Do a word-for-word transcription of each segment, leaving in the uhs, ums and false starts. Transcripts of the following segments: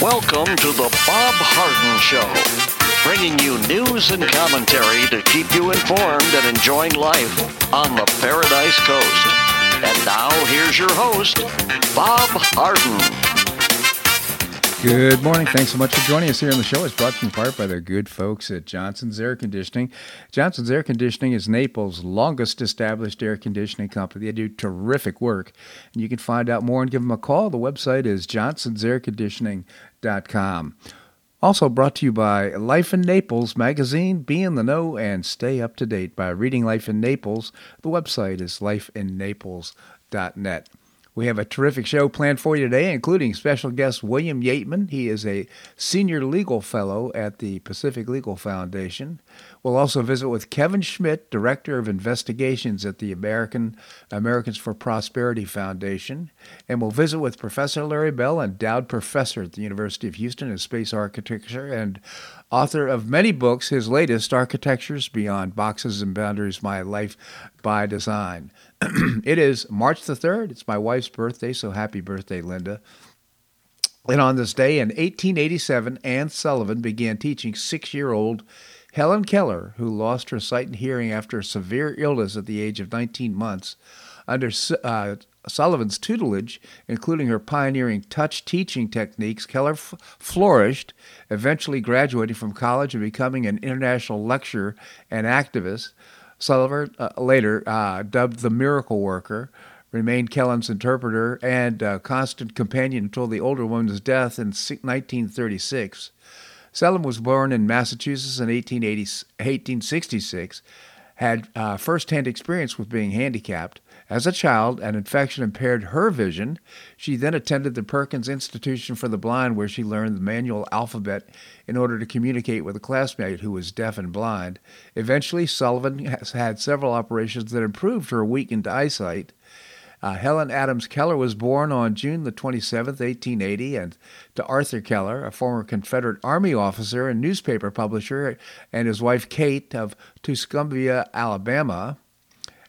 Welcome to the Bob Harden Show, bringing you news and commentary to keep you informed and enjoying life on the Paradise Coast. And now, here's your host, Bob Harden. Good morning. Thanks so much for joining us here on the show. It's brought to you in part by the good folks at Johnson's Air Conditioning. Johnson's Air Conditioning is Naples' longest established air conditioning company. They do terrific work. And you can find out more and give them a call. The website is johnsons air conditioning dot com. Also brought to you by Life in Naples magazine. Be in the know and stay up to date by reading Life in Naples. The website is life in naples dot net. We have a terrific show planned for you today, including special guest William Yeatman. He is a senior legal fellow at the Pacific Legal Foundation. We'll also visit with Kevin Schmidt, Director of Investigations at the American Americans for Prosperity Foundation. And we'll visit with Professor Larry Bell, endowed professor at the University of Houston in space architecture and author of many books, his latest, Architectures Beyond Boxes and Boundaries, My Life by Design. It is March the third. It's my wife's birthday, so happy birthday, Linda. And on this day in eighteen eighty-seven, Anne Sullivan began teaching six-year-old Helen Keller, who lost her sight and hearing after a severe illness at the age of nineteen months, under uh, Sullivan's tutelage, including her pioneering touch teaching techniques, Keller f- flourished, eventually graduating from college and becoming an international lecturer and activist. Sullivan, uh, later uh, dubbed the Miracle Worker, remained Kellen's interpreter and uh, constant companion until the older woman's death in nineteen thirty-six. Sullivan was born in Massachusetts in eighteen sixty-six, had uh, first-hand experience with being handicapped. As a child, an infection impaired her vision. She then attended the Perkins Institution for the Blind, where she learned the manual alphabet in order to communicate with a classmate who was deaf and blind. Eventually, Sullivan has had several operations that improved her weakened eyesight. Uh, Helen Adams Keller was born on June the twenty-seventh, eighteen eighty, and to Arthur Keller, a former Confederate Army officer and newspaper publisher, and his wife Kate of Tuscumbia, Alabama.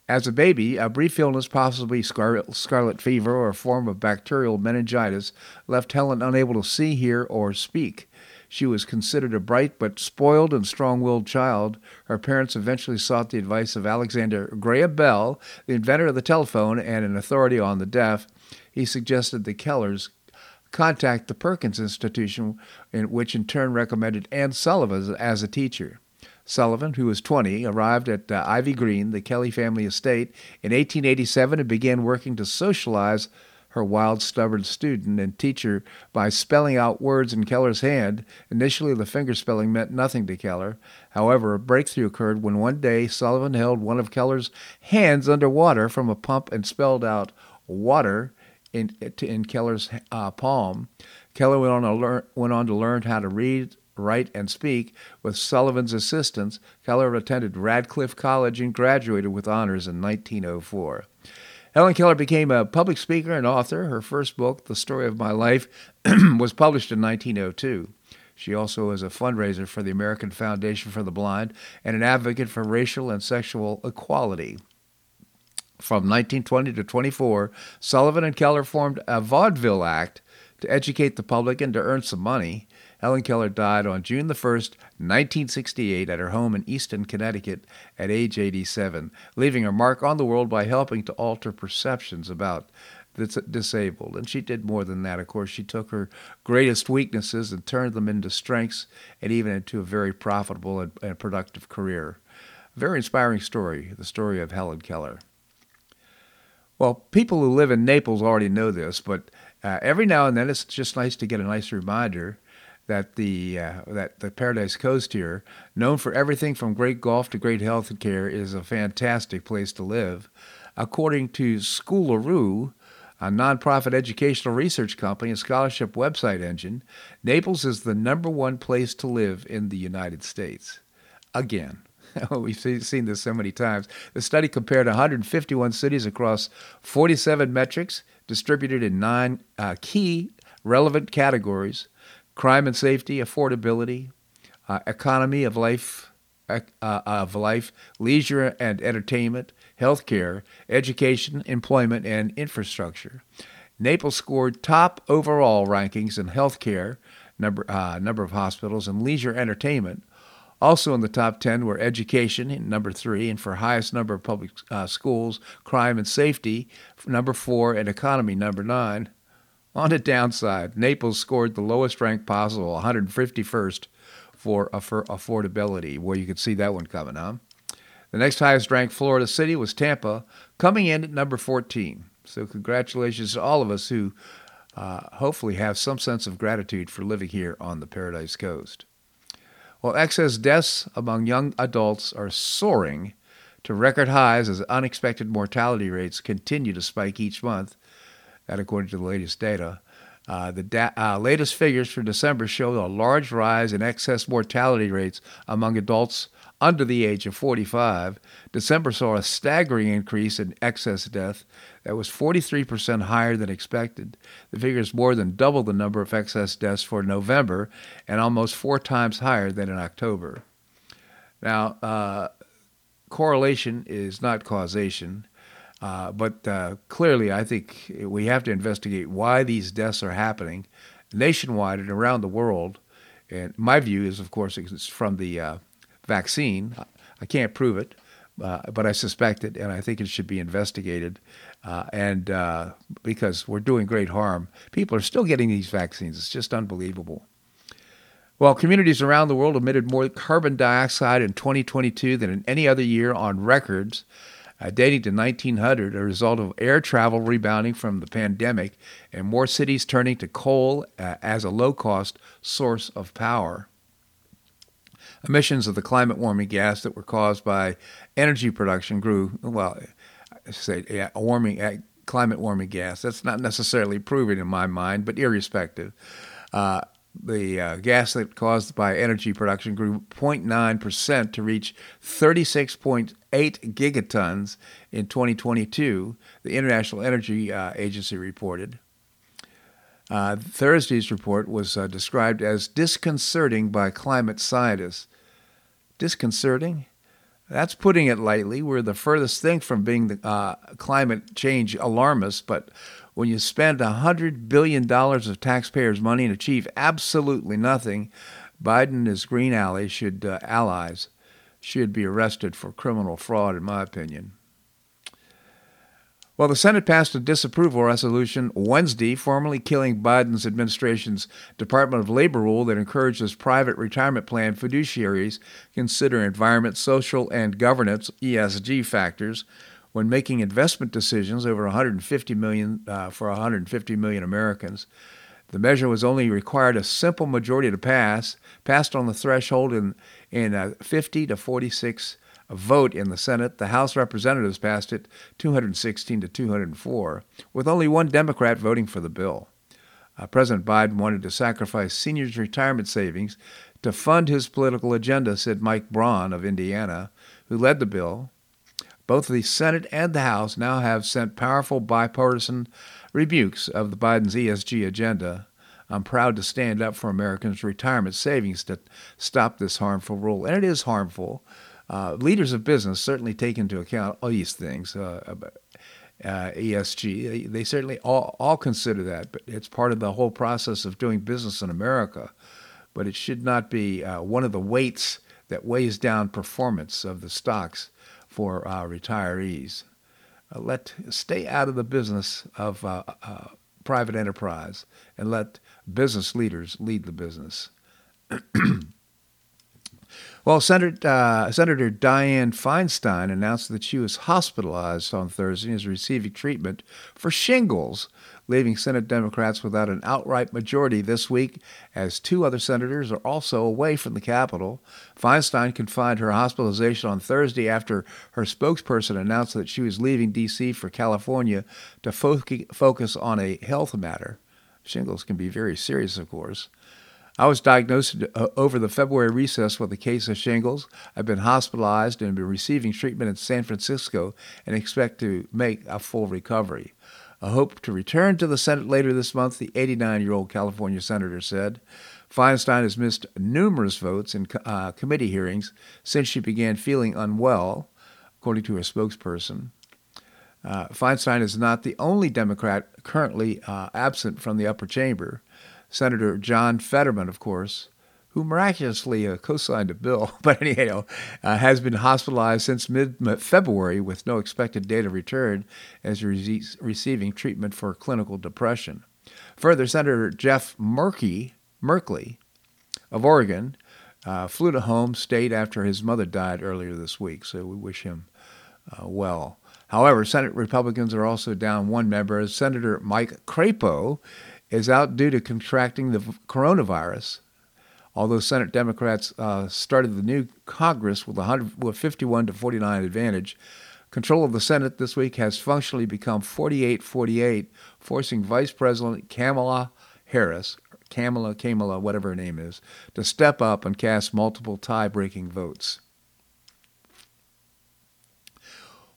As a baby, a brief illness, possibly scar- scarlet fever or a form of bacterial meningitis, left Helen unable to see, hear, or speak. She was considered a bright but spoiled and strong-willed child. Her parents eventually sought the advice of Alexander Graham Bell, the inventor of the telephone and an authority on the deaf. He suggested the Kellers contact the Perkins Institution, which in turn recommended Anne Sullivan as a teacher. Sullivan, who was twenty, arrived at uh, Ivy Green, the Kelly family estate, in eighteen eighty-seven and began working to socialize her wild, stubborn student and teacher by spelling out words in Keller's hand. Initially, the fingerspelling meant nothing to Keller. However, a breakthrough occurred when one day Sullivan held one of Keller's hands underwater from a pump and spelled out water in, in Keller's uh, palm. Keller went on, to learn, went on to learn how to read, write, and speak. With Sullivan's assistance, Keller attended Radcliffe College and graduated with honors in nineteen oh four. Helen Keller became a public speaker and author. Her first book, The Story of My Life, was published in nineteen oh two. She also is a fundraiser for the American Foundation for the Blind and an advocate for racial and sexual equality. From nineteen twenty to twenty-four, Sullivan and Keller formed a vaudeville act to educate the public and to earn some money. Helen Keller died on June the first, nineteen sixty-eight, at her home in Easton, Connecticut, at age eighty-seven, leaving her mark on the world by helping to alter perceptions about the disabled. And she did more than that, of course. She took her greatest weaknesses and turned them into strengths and even into a very profitable and, and productive career. A very inspiring story, the story of Helen Keller. Well, people who live in Naples already know this, but uh, every now and then it's just nice to get a nice reminder that the uh, that the Paradise Coast here, known for everything from great golf to great health care, is a fantastic place to live. According to Schoolaroo, a nonprofit educational research company and scholarship website engine, Naples is the number one place to live in the United States. Again, we've seen this so many times. The study compared one hundred fifty-one cities across forty-seven metrics, distributed in nine uh, key relevant categories: crime and safety, affordability, uh, economy of life, uh, of life, leisure and entertainment, healthcare, education, employment, and infrastructure. Naples scored top overall rankings in healthcare, number uh, number of hospitals, and leisure entertainment. Also in the top ten were education, in number three, and for highest number of public uh, schools, crime and safety, number four, and economy, number nine. On the downside, Naples scored the lowest rank possible, one hundred fifty-first, for, uh, for affordability, where you could see that one coming, huh? The next highest ranked Florida city was Tampa, coming in at number fourteen. So congratulations to all of us who uh, hopefully have some sense of gratitude for living here on the Paradise Coast. Well, excess deaths among young adults are soaring to record highs as unexpected mortality rates continue to spike each month. That, according to the latest data, uh, the da- uh, latest figures for December show a large rise in excess mortality rates among adults under the age of forty-five. December saw a staggering increase in excess death that was forty-three percent higher than expected. The figure is more than double the number of excess deaths for November and almost four times higher than in October. Now, uh, correlation is not causation, uh, but uh, clearly I think we have to investigate why these deaths are happening nationwide and around the world. And my view is, of course, it's from the uh, vaccine. I can't prove it, uh, but I suspect it, and I think it should be investigated. Uh, and uh, because we're doing great harm, people are still getting these vaccines. It's just unbelievable. Well, communities around the world emitted more carbon dioxide in twenty twenty-two than in any other year on records, uh, dating to nineteen hundred, a result of air travel rebounding from the pandemic and more cities turning to coal uh, as a low-cost source of power. Emissions of the climate warming gas that were caused by energy production grew, well, I say yeah, warming, uh, climate warming gas. That's not necessarily proven in my mind, but irrespective. Uh, the uh, gas that caused by energy production grew zero point nine percent to reach thirty-six point eight gigatons in twenty twenty-two, the International Energy uh, Agency reported. Uh, Thursday's report was uh, described as disconcerting by climate scientists. Disconcerting? That's putting it lightly. We're the furthest thing from being the uh, climate change alarmists, but when you spend one hundred billion dollars of taxpayers' money and achieve absolutely nothing, Biden and his green ally should, uh, allies should be arrested for criminal fraud, in my opinion. Well, the Senate passed a disapproval resolution Wednesday, formally killing Biden's administration's Department of Labor rule that encourages private retirement plan fiduciaries consider environment, social, and governance (E S G) factors when making investment decisions over one hundred fifty million uh, for one hundred fifty million Americans. The measure was only required a simple majority to pass, passed on the threshold in in uh, fifty to forty-six. A vote in the Senate. The House Representatives passed it two hundred sixteen to two hundred four, with only one Democrat voting for the bill. Uh, President Biden wanted to sacrifice seniors' retirement savings to fund his political agenda, said Mike Braun of Indiana, who led the bill. Both the Senate and the House now have sent powerful bipartisan rebukes of the Biden's E S G agenda. I'm proud to stand up for Americans' retirement savings to stop this harmful rule. And it is harmful. Uh, leaders of business certainly take into account all these things, uh, uh, E S G. They, they certainly all, all consider that, but it's part of the whole process of doing business in America. But it should not be uh, one of the weights that weighs down performance of the stocks for uh, retirees. Uh, let stay out of the business of uh, uh, private enterprise and let business leaders lead the business. Well, Senator, uh, Senator Dianne Feinstein announced that she was hospitalized on Thursday and is receiving treatment for shingles, leaving Senate Democrats without an outright majority this week, as two other senators are also away from the Capitol. Feinstein confined her hospitalization on Thursday after her spokesperson announced that she was leaving D C for California to fo- focus on a health matter. Shingles can be very serious, of course. I was diagnosed over the February recess with a case of shingles. I've been hospitalized and been receiving treatment in San Francisco and expect to make a full recovery. I hope to return to the Senate later this month, the eighty-nine-year-old California senator said. Feinstein has missed numerous votes and uh, committee hearings since she began feeling unwell, according to her spokesperson. Uh, Feinstein is not the only Democrat currently uh, absent from the upper chamber. Senator John Fetterman, of course, who miraculously uh, co-signed a bill, but anyhow, uh, has been hospitalized since mid-February with no expected date of return as re- receiving treatment for clinical depression. Further, Senator Jeff Merkley, Merkley of Oregon uh, flew to home state after his mother died earlier this week, so we wish him uh, well. However, Senate Republicans are also down one member, as Senator Mike Crapo is out due to contracting the coronavirus, although Senate Democrats uh, started the new Congress with a fifty-one to forty-nine advantage. Control of the Senate this week has functionally become forty-eight forty-eight, forcing Vice President Kamala Harris, Kamala, Kamala, whatever her name is, to step up and cast multiple tie-breaking votes.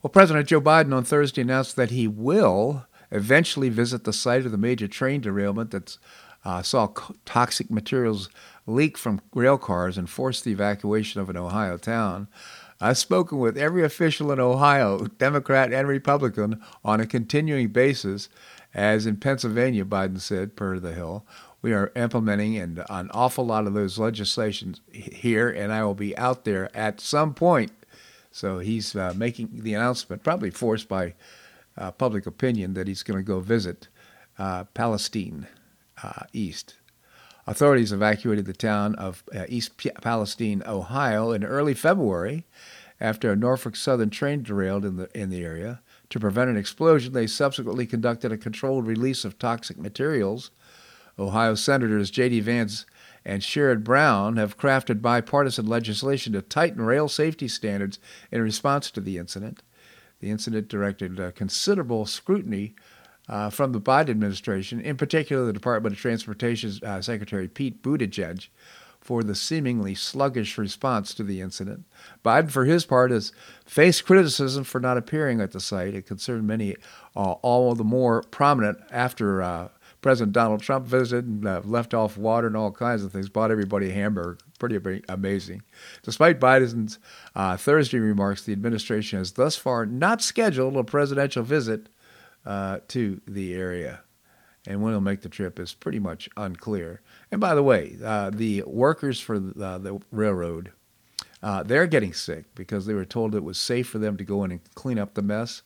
Well, President Joe Biden on Thursday announced that he will eventually visit the site of the major train derailment that uh, saw co- toxic materials leak from rail cars and forced the evacuation of an Ohio town. I've spoken with every official in Ohio, Democrat and Republican, on a continuing basis, as in Pennsylvania, Biden said, per The Hill. We are implementing an, an awful lot of those legislations here, and I will be out there at some point. So he's uh, making the announcement, probably forced by uh, public opinion, that he's going to go visit uh, Palestine uh, East. Authorities evacuated the town of uh, East P- Palestine, Ohio, in early February after a Norfolk Southern train derailed in the in the area. To prevent an explosion, they subsequently conducted a controlled release of toxic materials. Ohio Senators J D. Vance and Sherrod Brown have crafted bipartisan legislation to tighten rail safety standards in response to the incident. The incident directed uh, considerable scrutiny Uh, from the Biden administration, in particular the Department of Transportation uh, Secretary Pete Buttigieg, for the seemingly sluggish response to the incident. Biden, for his part, has faced criticism for not appearing at the site. It concerned many, uh, all the more prominent after uh, President Donald Trump visited and uh, left off water and all kinds of things, bought everybody a hamburger. Pretty amazing. Despite Biden's uh, Thursday remarks, the administration has thus far not scheduled a presidential visit Uh, to the area, and when he'll make the trip is pretty much unclear. And by the way, uh, the workers for the, uh, the railroad, uh, they're getting sick because they were told it was safe for them to go in and clean up the mess.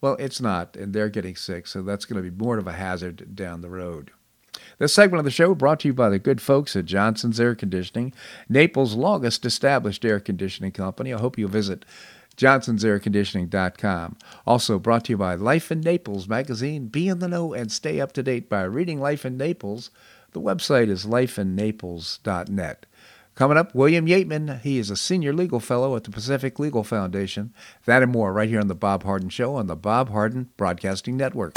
Well, it's not, and they're getting sick, so that's going to be more of a hazard down the road. This segment of the show brought to you by the good folks at Johnson's Air Conditioning, Naples' longest established air conditioning company. I hope you'll visit Johnson's Air Conditioning dot com. Also brought to you by Life in Naples magazine. Be in the know and stay up to date by reading Life in Naples. The website is life in naples dot net. Coming up, William Yeatman. He is a senior legal fellow at the Pacific Legal Foundation. That and more right here on The Bob Harden Show on the Bob Harden Broadcasting Network.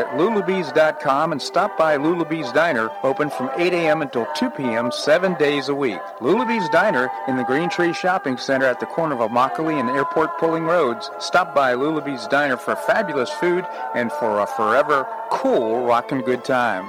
at lulabees dot com and stop by Lulabee's Diner, open from eight a.m. until two p.m. seven days a week. Lulabee's Diner in the Green Tree Shopping Center at the corner of Immokalee and Airport Pulling Roads. Stop by Lulabee's Diner for fabulous food and for a forever cool rockin' good time.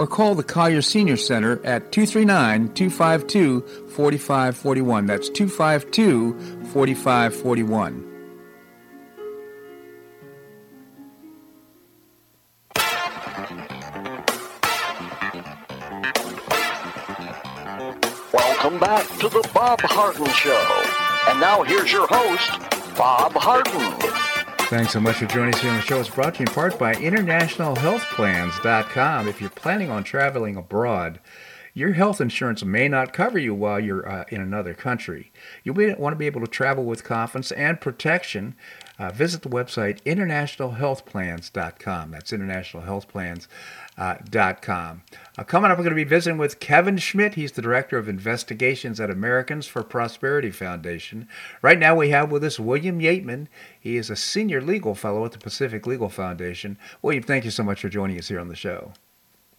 Or call the Collier Senior Center at two three nine, two five two, four five four one. That's two five two, four five four one. Welcome back to the Bob Harden Show. And now here's your host, Bob Harden. Thanks so much for joining us here on the show. It's brought to you in part by international health plans dot com. If you're planning on traveling abroad, your health insurance may not cover you while you're uh, in another country. You may want to be able to travel with confidence and protection. Uh, visit the website international health plans dot com. That's international health plans dot com. Uh, coming up, we're going to be visiting with Kevin Schmidt. He's the Director of Investigations at Americans for Prosperity Foundation. Right now we have with us William Yeatman. He is a Senior Legal Fellow at the Pacific Legal Foundation. William, thank you so much for joining us here on the show.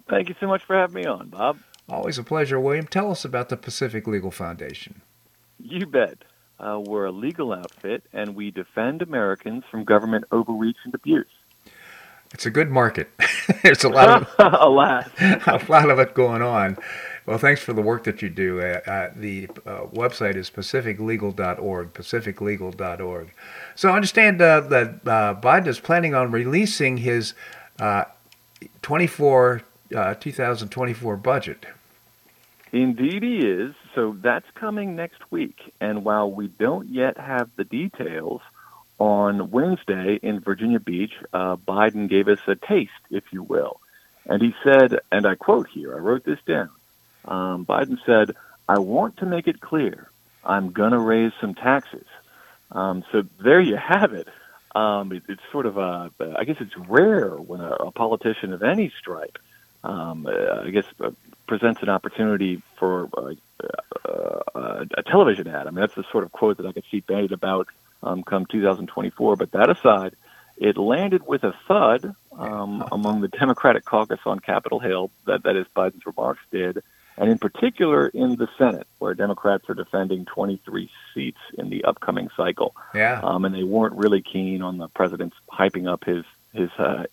Thank you so much for having me on, Bob. Always a pleasure, William. Tell us about the Pacific Legal Foundation. You bet. Uh, we're a legal outfit, and we defend Americans from government overreach and abuse. It's a good market. There's a lot of a lot, a lot of it going on. Well, thanks for the work that you do. Uh, uh, the uh, website is pacific legal dot org. pacific legal dot org. So I understand uh, that uh, Biden is planning on releasing his uh, twenty-four, uh, twenty twenty-four budget. Indeed he is. So that's coming next week. And while we don't yet have the details, on Wednesday in Virginia Beach, uh, Biden gave us a taste, if you will. And he said, and I quote here, I wrote this down, um, Biden said, I want to make it clear I'm going to raise some taxes. Um, so there you have it. Um, it it's sort of a, I guess it's rare when a, a politician of any stripe, um, uh, I guess, uh, presents an opportunity for uh, uh, uh, a television ad. I mean, that's the sort of quote that I could see bandied about Um, come two thousand twenty-four. But that aside, it landed with a thud um, among the Democratic caucus on Capitol Hill, that, that is Biden's remarks did, and in particular in the Senate, where Democrats are defending twenty-three seats in the upcoming cycle. Yeah. Um, and they weren't really keen on the president's hyping up his his uh,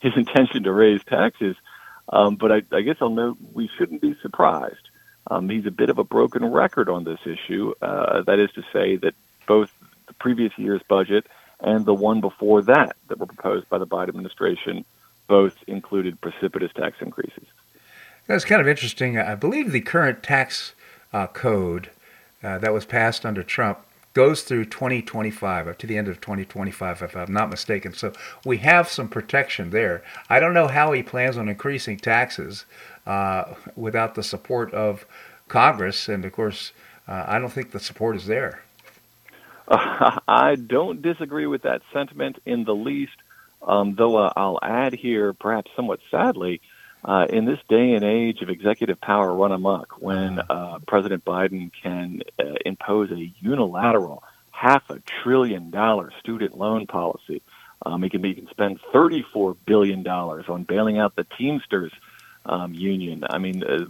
his intention to raise taxes. Um, but I, I guess I'll note we shouldn't be surprised. Um, he's a bit of a broken record on this issue. Uh, that is to say that both the previous year's budget and the one before that that were proposed by the Biden administration both included precipitous tax increases. That's kind of interesting. I believe the current tax uh, code uh, that was passed under Trump goes through twenty twenty-five, up to the end of twenty twenty-five, if I'm not mistaken. So we have some protection there. I don't know how he plans on increasing taxes uh, without the support of Congress. And of course, uh, I don't think the support is there. Uh, I don't disagree with that sentiment in the least, um, though uh, I'll add here, perhaps somewhat sadly, uh, in this day and age of executive power run amok, when uh, President Biden can uh, impose a unilateral half a trillion dollar student loan policy, um, he can he can spend thirty-four billion dollars on bailing out the Teamsters um, union. I mean, uh,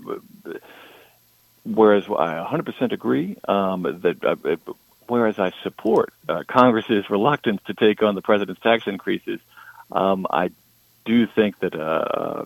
whereas I one hundred percent agree um, that. Uh, it, Whereas I support uh, Congress's reluctance to take on the president's tax increases, um, I do think that uh,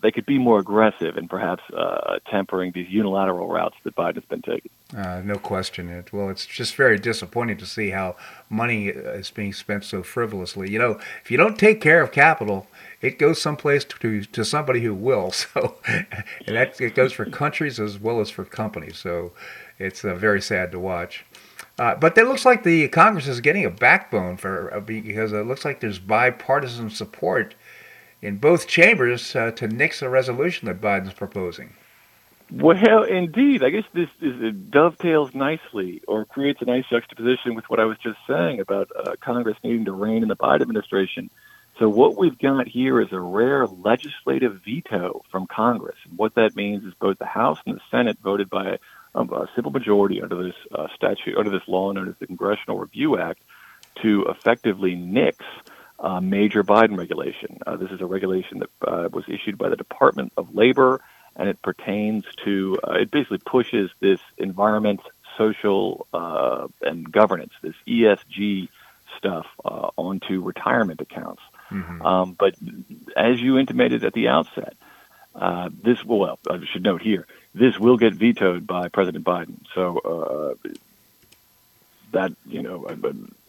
they could be more aggressive in perhaps uh, tempering these unilateral routes that Biden's been taking. Uh, no question. It, well, it's just very disappointing to see how money is being spent so frivolously. You know, if you don't take care of capital, it goes someplace to to somebody who will. So, and that it goes for countries as well as for companies. So, it's uh, very sad to watch. Uh, but that looks like the Congress is getting a backbone for because it looks like there's bipartisan support in both chambers uh, to nix a resolution that Biden's proposing. Well, indeed. I guess this is, it dovetails nicely or creates a nice juxtaposition with what I was just saying about uh, Congress needing to rein in the Biden administration. So what we've got here is a rare legislative veto from Congress. And what that means is both the House and the Senate voted by a, a simple majority under this uh, statute, under this law known as the Congressional Review Act, to effectively nix uh, major Biden regulation. Uh, this is a regulation that uh, was issued by the Department of Labor, and it pertains to, uh, it basically pushes this environment, social, uh, and governance, this E S G stuff uh, onto retirement accounts. Mm-hmm. Um, but as you intimated at the outset, uh, this will, well, I should note here, this will get vetoed by President Biden. So uh, that, you know,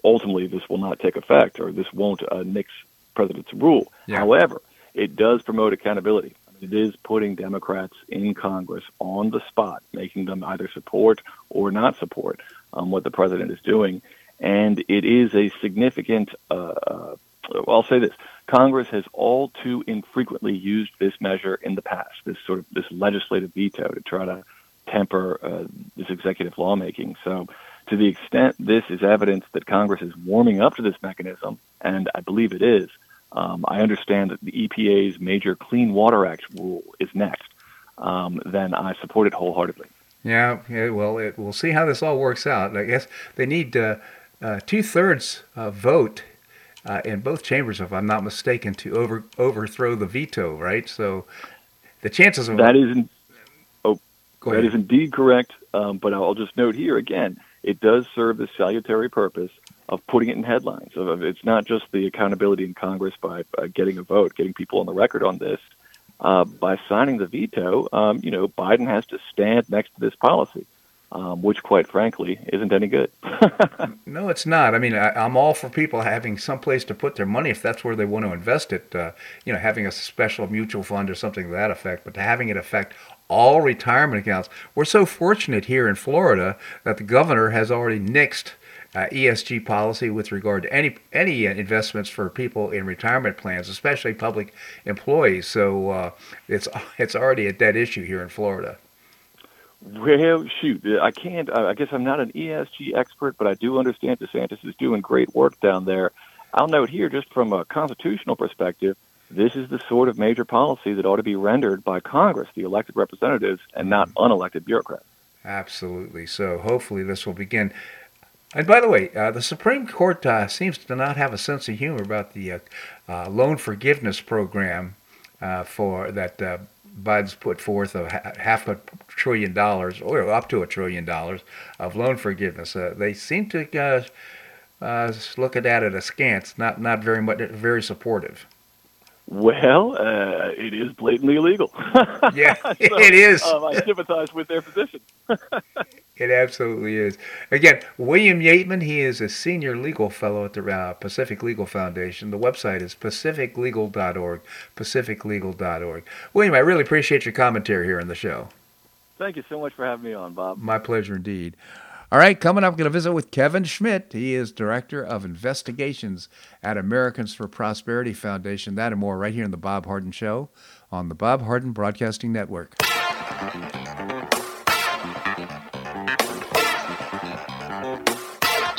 ultimately this will not take effect, or this won't uh, nix President's rule. Yeah. However, it does promote accountability. It is putting Democrats in Congress on the spot, making them either support or not support um, what the president is doing. And it is a significant, uh, I'll say this, Congress has all too infrequently used this measure in the past, this sort of this legislative veto to try to temper uh, this executive lawmaking. So to the extent this is evidence that Congress is warming up to this mechanism, and I believe it is, Um, I understand that the E P A's major Clean Water Act rule is next, um, then I support it wholeheartedly. Yeah, yeah well, it, we'll see how this all works out. I guess they need uh, uh, two-thirds uh, vote uh, in both chambers, if I'm not mistaken, to over, overthrow the veto, right? So the chances of... That is, in, oh, that is indeed correct, um, but I'll just note here again, it does serve the salutary purpose of putting it in headlines. So it's not just the accountability in Congress by uh, getting a vote, getting people on the record on this. Uh, by signing the veto, um, you know, Biden has to stand next to this policy, um, which, quite frankly, isn't any good. No, it's not. I mean, I, I'm all for people having some place to put their money if that's where they want to invest it. Uh, you know, having a special mutual fund or something to that effect, but having it affect all retirement accounts. We're so fortunate here in Florida that the governor has already nixed Uh, E S G policy with regard to any any investments for people in retirement plans, especially public employees. So uh, it's it's already a dead issue here in Florida. Well, shoot, I can't. I guess I'm not an E S G expert, but I do understand DeSantis is doing great work down there. I'll note here, just from a constitutional perspective, this is the sort of major policy that ought to be rendered by Congress, the elected representatives, and not unelected bureaucrats. Absolutely. So hopefully this will begin. And by the way, uh, the Supreme Court uh, seems to not have a sense of humor about the uh, uh, loan forgiveness program uh, for that uh, Biden's put forth of half a trillion dollars or up to a trillion dollars of loan forgiveness. Uh, they seem to uh, uh, look at that at askance, not not very much, very supportive. Well, uh, it is blatantly illegal. Yeah, so, it is. Um, I sympathize with their position. It absolutely is. Again, William Yeatman, he is a senior legal fellow at the uh, Pacific Legal Foundation. The website is pacific legal dot org, pacific legal dot org. William, I really appreciate your commentary here on the show. Thank you so much for having me on, Bob. My pleasure indeed. All right, coming up, I'm going to visit with Kevin Schmidt. He is Director of Investigations at Americans for Prosperity Foundation. That and more right here on The Bob Harden Show on the Bob Harden Broadcasting Network.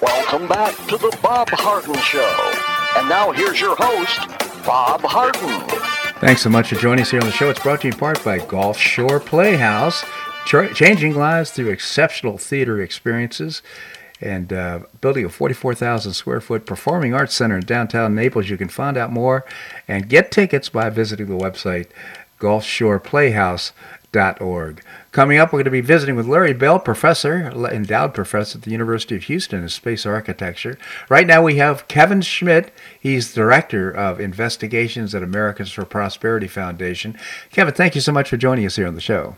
Welcome back to the Bob Harden Show. And now here's your host, Bob Harden. Thanks so much for joining us here on the show. It's brought to you in part by Gulf Shore Playhouse, ch- changing lives through exceptional theater experiences, and uh, building a forty-four thousand square foot performing arts center in downtown Naples. You can find out more and get tickets by visiting the website gulf shore playhouse dot org. Coming up, we're going to be visiting with Larry Bell, professor, endowed professor at the University of Houston in space architecture. Right now we have Kevin Schmidt. He's director of investigations at Americans for Prosperity Foundation. Kevin, thank you so much for joining us here on the show.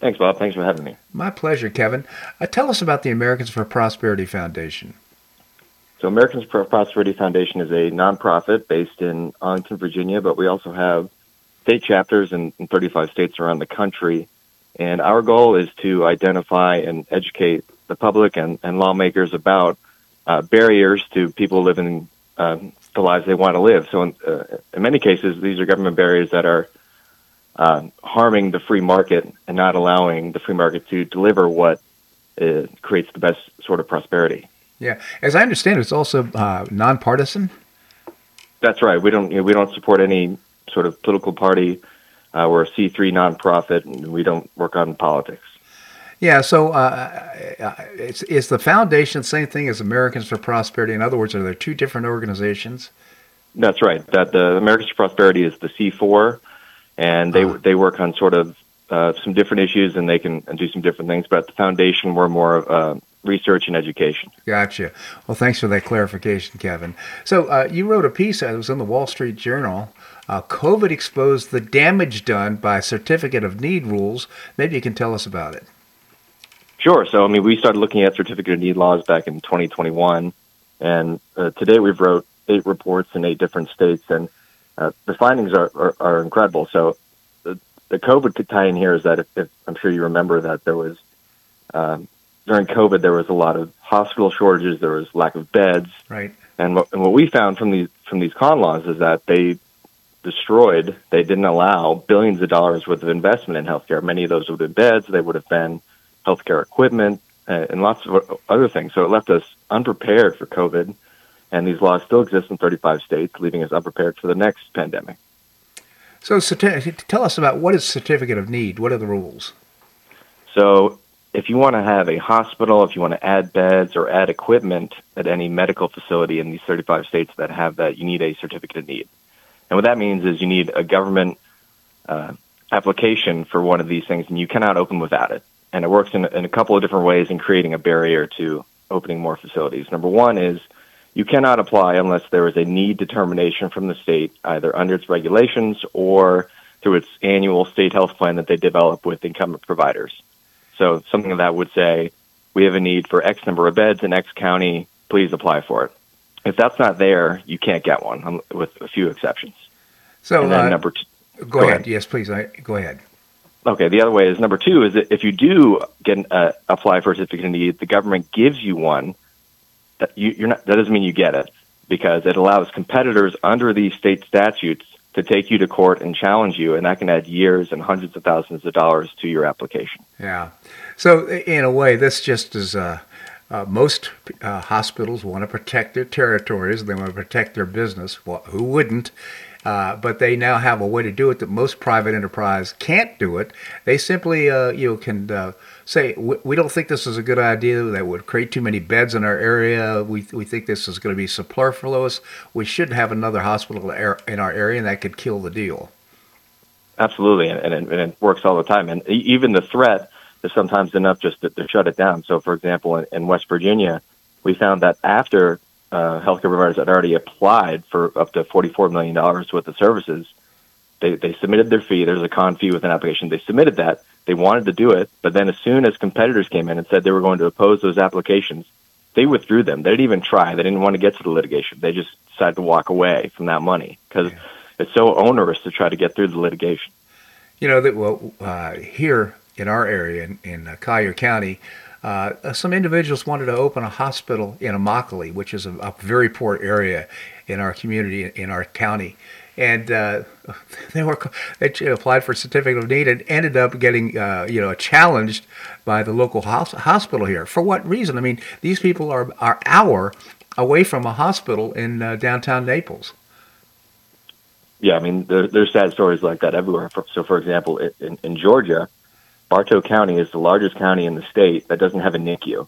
Thanks, Bob. Thanks for having me. My pleasure, Kevin. Uh, tell us about the Americans for Prosperity Foundation. So Americans for Prosperity Foundation is a nonprofit based in Arlington, Virginia, but we also have state chapters in, in thirty-five states around the country. And our goal is to identify and educate the public and, and lawmakers about uh, barriers to people living um, the lives they want to live. So in, uh, in many cases, these are government barriers that are uh, harming the free market and not allowing the free market to deliver what uh, creates the best sort of prosperity. Yeah. As I understand it, it's also uh, nonpartisan. That's right. We don't, you know, we don't support any sort of political party. Uh, we're a C three nonprofit, and we don't work on politics. Yeah, so uh, it's, it's the foundation, same thing as Americans for Prosperity. In other words, are there two different organizations? That's right. That the Americans for Prosperity is the C four, and they uh-huh. they work on sort of uh, some different issues, and they can and do some different things. But at the foundation, we're more of uh, research and education. Gotcha. Well, thanks for that clarification, Kevin. So uh, you wrote a piece that was in the Wall Street Journal. Uh, COVID exposed the damage done by Certificate of Need rules. Maybe you can tell us about it. Sure. So, I mean, we started looking at Certificate of Need laws back in twenty twenty-one, and uh, today we've wrote eight reports in eight different states, and uh, the findings are, are, are incredible. So the, the COVID tie in here is that, if, if I'm sure you remember that there was, um, during COVID, there was a lot of hospital shortages, there was lack of beds. Right. And what, and what we found from these, from these con laws is that they destroyed, they didn't allow billions of dollars worth of investment in healthcare. Many of those would have been beds, they would have been healthcare equipment, uh, and lots of other things. So it left us unprepared for COVID, and these laws still exist in thirty-five states, leaving us unprepared for the next pandemic. So, so t- tell us about what is Certificate of Need? What are the rules? So if you want to have a hospital, if you want to add beds or add equipment at any medical facility in these thirty-five states that have that, you need a Certificate of Need. And what that means is you need a government uh, application for one of these things, and you cannot open without it. And it works in, in a couple of different ways in creating a barrier to opening more facilities. Number one is you cannot apply unless there is a need determination from the state, either under its regulations or through its annual state health plan that they develop with incumbent providers. So something like that would say, we have a need for X number of beds in X county, please apply for it. If that's not there, you can't get one, with a few exceptions. So, and then uh, number two, go, go ahead. ahead. Yes, please. I, go ahead. Okay. The other way is number two is that if you do get uh, apply for a certificate of need, the government gives you one. That you, you're not. That doesn't mean you get it, because it allows competitors under these state statutes to take you to court and challenge you, and that can add years and hundreds of thousands of dollars to your application. Yeah. So, in a way, this just is. Uh, Uh, most uh, hospitals want to protect their territories. They want to protect their business. Well, who wouldn't? Uh, but they now have a way to do it that most private enterprise can't do it. They simply, uh, you know, can uh, say, we, we don't think this is a good idea. That would create too many beds in our area. We we think this is going to be superfluous. We shouldn't have another hospital in our area, and that could kill the deal. Absolutely, and, and, and it works all the time. And even the threat is sometimes enough just to, to shut it down. So, for example, in, in West Virginia, we found that after uh, healthcare providers had already applied for up to forty-four million dollars worth of services, they, they submitted their fee. There's a con fee with an application. They submitted that. They wanted to do it. But then as soon as competitors came in and said they were going to oppose those applications, they withdrew them. They didn't even try. They didn't want to get to the litigation. They just decided to walk away from that money because yeah. it's so onerous to try to get through the litigation. You know, that well, uh, here in our area, in, in uh, Collier County, uh, some individuals wanted to open a hospital in Immokalee, which is a, a very poor area in our community, in our county. And uh, they were they applied for a certificate of need and ended up getting uh, you know challenged by the local hos- hospital here. For what reason? I mean, these people are are an hour away from a hospital in uh, downtown Naples. Yeah, I mean, there, there's sad stories like that everywhere. So, for example, in, in Georgia, Bartow County is the largest county in the state that doesn't have a N I C U.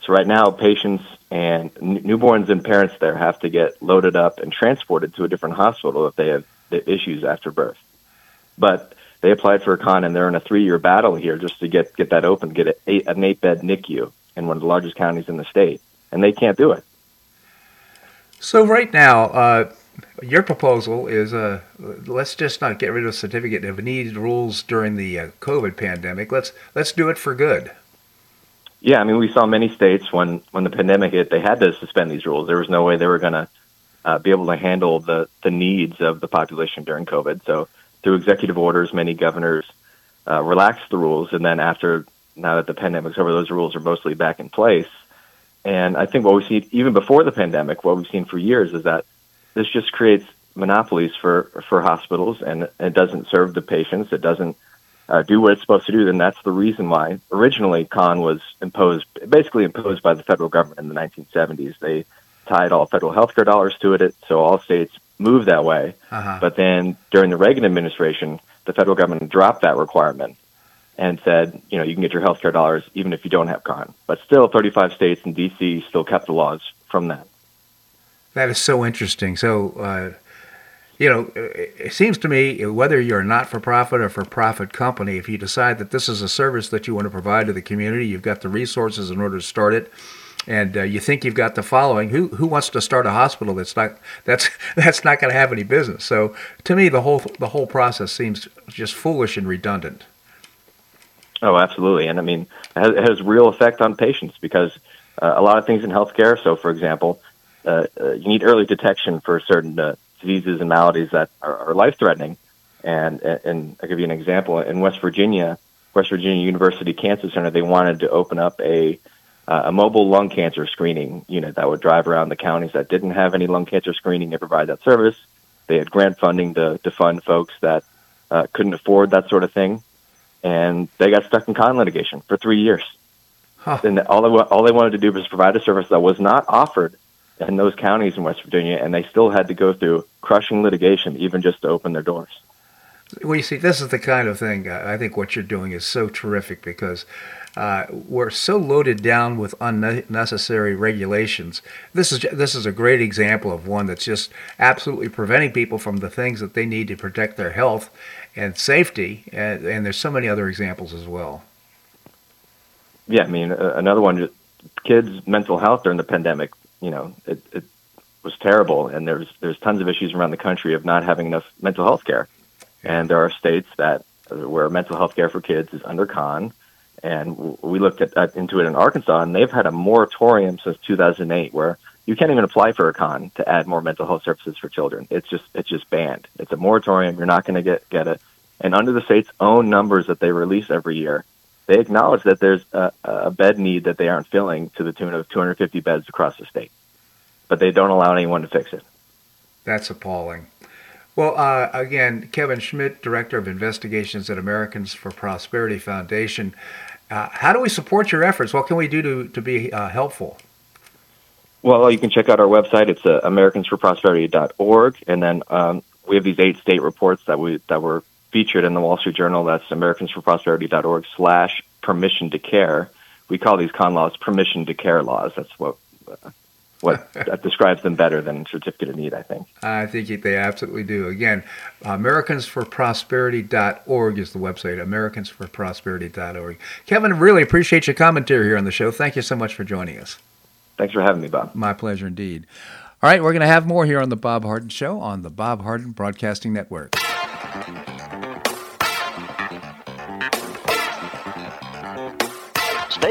So right now, patients and n- newborns and parents there have to get loaded up and transported to a different hospital if they have issues after birth. But they applied for a con, and they're in a three-year battle here just to get, get that open, get an, eight, an eight-bed N I C U in one of the largest counties in the state, and they can't do it. So right now... Uh Your proposal is, uh, let's just not get rid of certificate of need rules during the uh, COVID pandemic. Let's let's do it for good. Yeah, I mean, we saw many states when, when the pandemic hit, they had to suspend these rules. There was no way they were going to uh, be able to handle the, the needs of the population during COVID. So through executive orders, many governors uh, relaxed the rules. And then after, now that the pandemic's over, those rules are mostly back in place. And I think what we see, even before the pandemic, what we've seen for years is that this just creates monopolies for, for hospitals, and it doesn't serve the patients. It doesn't uh, do what it's supposed to do. And that's the reason why originally con was imposed, basically imposed by the federal government in the nineteen seventies. They tied all federal health care dollars to it, so all states moved that way. Uh-huh. But then during the Reagan administration, the federal government dropped that requirement and said, you know, you can get your health care dollars even if you don't have con. But still, thirty-five states and D C still kept the laws from that. That is so interesting. So, uh, you know, it seems to me whether you're a not-for-profit or for-profit company, if you decide that this is a service that you want to provide to the community, you've got the resources in order to start it, and uh, you think you've got the following. Who who wants to start a hospital that's not that's that's not going to have any business? So, to me, the whole the whole process seems just foolish and redundant. Oh, absolutely, and I mean, it has, it has real effect on patients because uh, a lot of things in healthcare. So, for example. Uh, uh, you need early detection for certain uh, diseases and maladies that are, are life-threatening. And, and I'll give you an example. In West Virginia, West Virginia University Cancer Center, they wanted to open up a, uh, a mobile lung cancer screening unit that would drive around the counties that didn't have any lung cancer screening and provide that service. They had grant funding to, to fund folks that uh, couldn't afford that sort of thing. And they got stuck in con litigation for three years. Huh. And all they, all they wanted to do was provide a service that was not offered in those counties in West Virginia, and they still had to go through crushing litigation even just to open their doors. Well, you see, this is the kind of thing, uh, I think what you're doing is so terrific because uh, we're so loaded down with unnecessary regulations. This is this is a great example of one that's just absolutely preventing people from the things that they need to protect their health and safety, and, and there's so many other examples as well. Yeah, I mean, uh, another one, kids' mental health during the pandemic. You know, it, it was terrible, and there's there's tons of issues around the country of not having enough mental health care, and there are states that where mental health care for kids is under con, and we looked at, at into it in Arkansas, and they've had a moratorium since two thousand eight where you can't even apply for a con to add more mental health services for children. It's just it's just banned. It's a moratorium. You're not going to get get it. And under the state's own numbers that they release every year, they acknowledge that there's a, a bed need that they aren't filling to the tune of two hundred fifty beds across the state, but they don't allow anyone to fix it. That's appalling. Well, uh, again, Kevin Schmidt, Director of Investigations at Americans for Prosperity Foundation. Uh, how do we support your efforts? What can we do to, to be uh, helpful? Well, you can check out our website. It's uh, americans for prosperity dot org, and then um, we have these eight state reports that we that were featured in the Wall Street Journal. That's americansforprosperity.org slash permission to care. We call these con laws permission to care laws. That's what uh, what that describes them better than Certificate of Need, I think. I think they absolutely do. Again, americans for prosperity dot org is the website, americans for prosperity dot org. Kevin, really appreciate your commentary here on the show. Thank you so much for joining us. Thanks for having me, Bob. My pleasure indeed. All right, we're going to have more here on The Bob Harden Show on the Bob Harden Broadcasting Network. Stay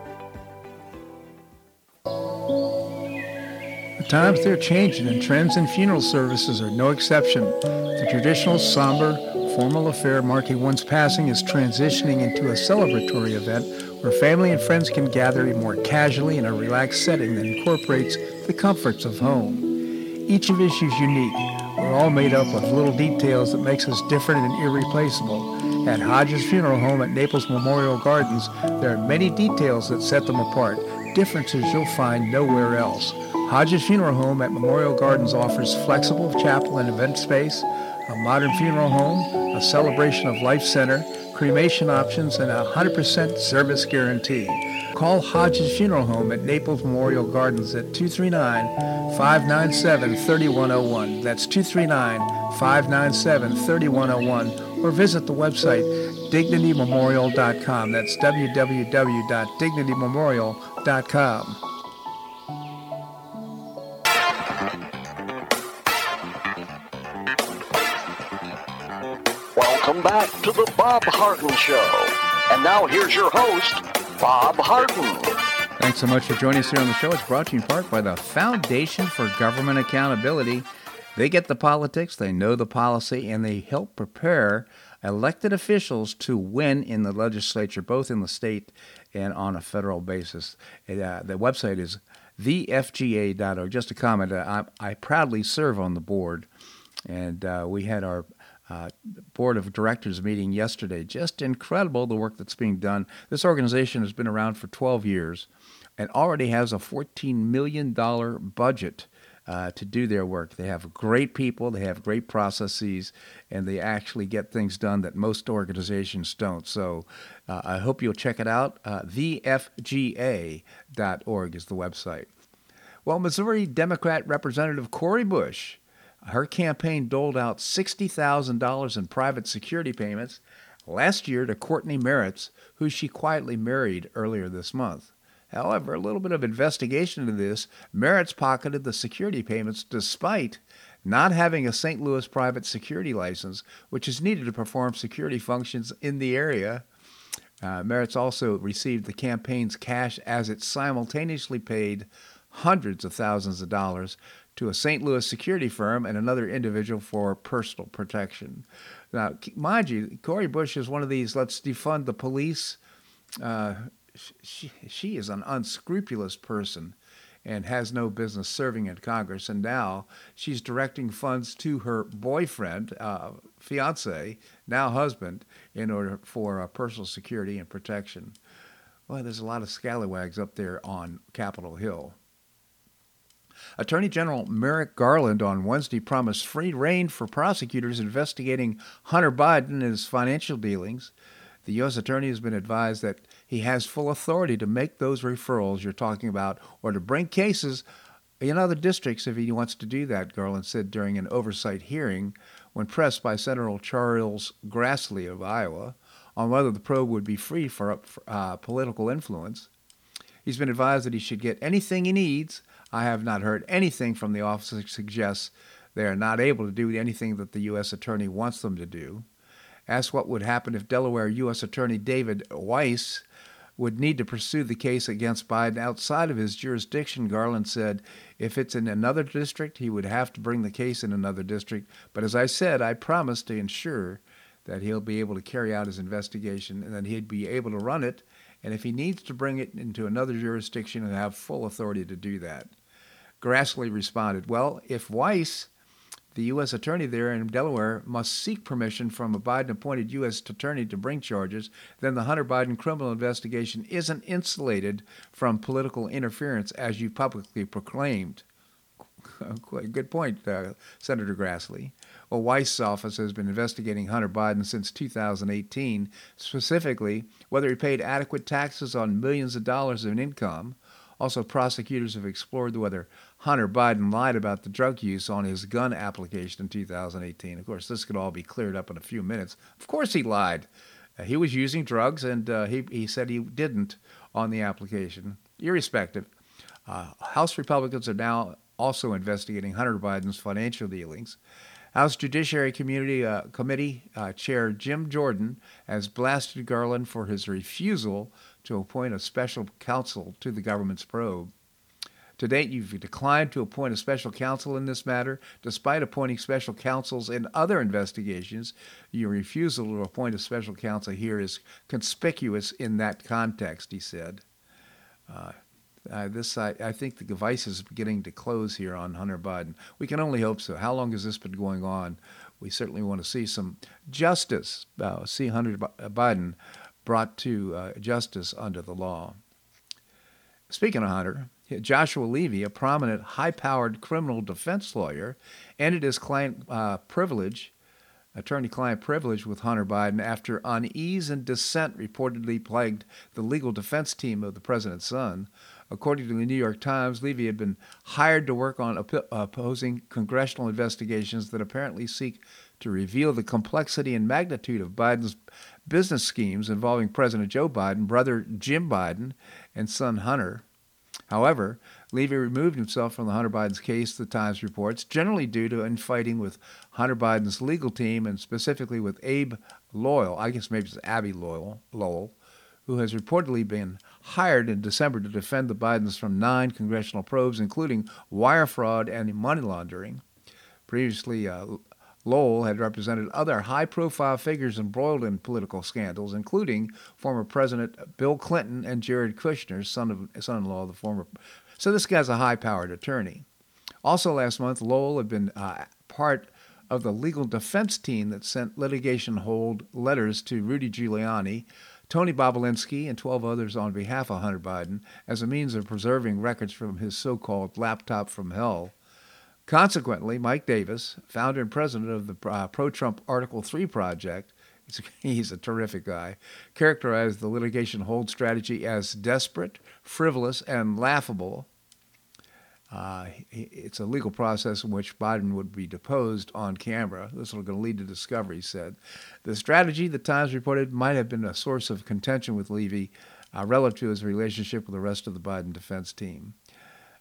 Times they're changing, and trends in funeral services are no exception. The traditional somber, formal affair marking one's passing is transitioning into a celebratory event where family and friends can gather more casually in a relaxed setting that incorporates the comforts of home. Each of us is unique. We're all made up of little details that makes us different and irreplaceable. At Hodges Funeral Home at Naples Memorial Gardens, there are many details that set them apart, differences you'll find nowhere else. Hodges Funeral Home at Memorial Gardens offers flexible chapel and event space, a modern funeral home, a celebration of life center, cremation options, and a one hundred percent service guarantee. Call Hodges Funeral Home at Naples Memorial Gardens at two three nine, five nine seven, three one zero one. That's two three nine, five nine seven, three one zero one. Or visit the website dignity memorial dot com. That's w w w dot dignity memorial dot com. Welcome back to the Bob Harden Show. And now here's your host, Bob Harden. Thanks so much for joining us here on the show. It's brought to you in part by the Foundation for Government Accountability. They get the politics, they know the policy, and they help prepare elected officials to win in the legislature, both in the state and on a federal basis. And, uh, the website is the f g a dot org. Just a comment, uh, I, I proudly serve on the board, and uh, we had our Uh, board of directors meeting yesterday. Just incredible the work that's being done. This organization has been around for twelve years and already has a fourteen million dollars budget uh, to do their work. They have great people, they have great processes, and they actually get things done that most organizations don't. So uh, I hope you'll check it out. Uh, the f g a dot org is the website. Well, Missouri Democrat Representative Cori Bush, her campaign doled out sixty thousand dollars in private security payments last year to Courtney Merritt, who she quietly married earlier this month. However, a little bit of investigation into this, Merritt pocketed the security payments despite not having a Saint Louis private security license, which is needed to perform security functions in the area. Uh, Merritt also received the campaign's cash as it simultaneously paid hundreds of thousands of dollars to a Saint Louis security firm and another individual for personal protection. Now, mind you, Cori Bush is one of these let's defund the police. Uh, she, she is an unscrupulous person and has no business serving in Congress. And now she's directing funds to her boyfriend, uh, fiance, now husband, in order for uh, personal security and protection. Well, there's a lot of scallywags up there on Capitol Hill. Attorney General Merrick Garland on Wednesday promised free rein for prosecutors investigating Hunter Biden and his financial dealings. The U S attorney has been advised that he has full authority to make those referrals you're talking about or to bring cases in other districts if he wants to do that, Garland said during an oversight hearing when pressed by Senator Charles Grassley of Iowa on whether the probe would be free for uh, political influence. He's been advised that he should get anything he needs. I have not heard anything from the office that suggests they are not able to do anything that the U S attorney wants them to do. Asked what would happen if Delaware U S Attorney David Weiss would need to pursue the case against Biden outside of his jurisdiction, Garland said if it's in another district, he would have to bring the case in another district. But as I said, I promise to ensure that he'll be able to carry out his investigation and that he'd be able to run it. And if he needs to bring it into another jurisdiction and have full authority to do that. Grassley responded, well, if Weiss, the U S attorney there in Delaware, must seek permission from a Biden-appointed U S attorney to bring charges, then the Hunter Biden criminal investigation isn't insulated from political interference, as you publicly proclaimed. Good point, uh, Senator Grassley. Well, Weiss's office has been investigating Hunter Biden since two thousand eighteen, specifically whether he paid adequate taxes on millions of dollars in income. Also, prosecutors have explored whether Hunter Biden lied about the drug use on his gun application in two thousand eighteen. Of course, this could all be cleared up in a few minutes. Of course he lied. Uh, he was using drugs, and uh, he, he said he didn't on the application. Irrespective, uh, House Republicans are now also investigating Hunter Biden's financial dealings. House Judiciary Community, uh, Committee uh, Chair Jim Jordan has blasted Garland for his refusal to appoint a special counsel to the government's probe. To date, you've declined to appoint a special counsel in this matter. Despite appointing special counsels in other investigations, your refusal to appoint a special counsel here is conspicuous in that context, he said. Uh, Uh, this I, I think the device is beginning to close here on Hunter Biden. We can only hope so. How long has this been going on? We certainly want to see some justice, uh, see Hunter Biden brought to uh, justice under the law. Speaking of Hunter, Joshua Levy, a prominent high-powered criminal defense lawyer, ended his client uh, privilege, attorney-client privilege with Hunter Biden after unease and dissent reportedly plagued the legal defense team of the president's son. According to the New York Times, Levy had been hired to work on op- opposing congressional investigations that apparently seek to reveal the complexity and magnitude of Biden's business schemes involving President Joe Biden, brother Jim Biden, and son Hunter. However, Levy removed himself from the Hunter Biden's case, the Times reports, generally due to infighting with Hunter Biden's legal team and specifically with Abbe Lowell, I guess maybe it's Abbe Lowell, Lowell, who has reportedly been hired in December to defend the Bidens from nine congressional probes, including wire fraud and money laundering. Previously, uh, Lowell had represented other high-profile figures embroiled in political scandals, including former President Bill Clinton and Jared Kushner, son of, son-in-law of the former. So this guy's a high-powered attorney. Also last month, Lowell had been uh, part of the legal defense team that sent litigation hold letters to Rudy Giuliani, Tony Bobolinsky, and twelve others on behalf of Hunter Biden as a means of preserving records from his so-called laptop from hell. Consequently, Mike Davis, founder and president of the uh, pro-Trump Article three Project, he's a terrific guy, characterized the litigation hold strategy as desperate, frivolous, and laughable. Uh, it's a legal process in which Biden would be deposed on camera. This is going to lead to discovery, he said. The strategy, the Times reported, might have been a source of contention with Levy uh, relative to his relationship with the rest of the Biden defense team.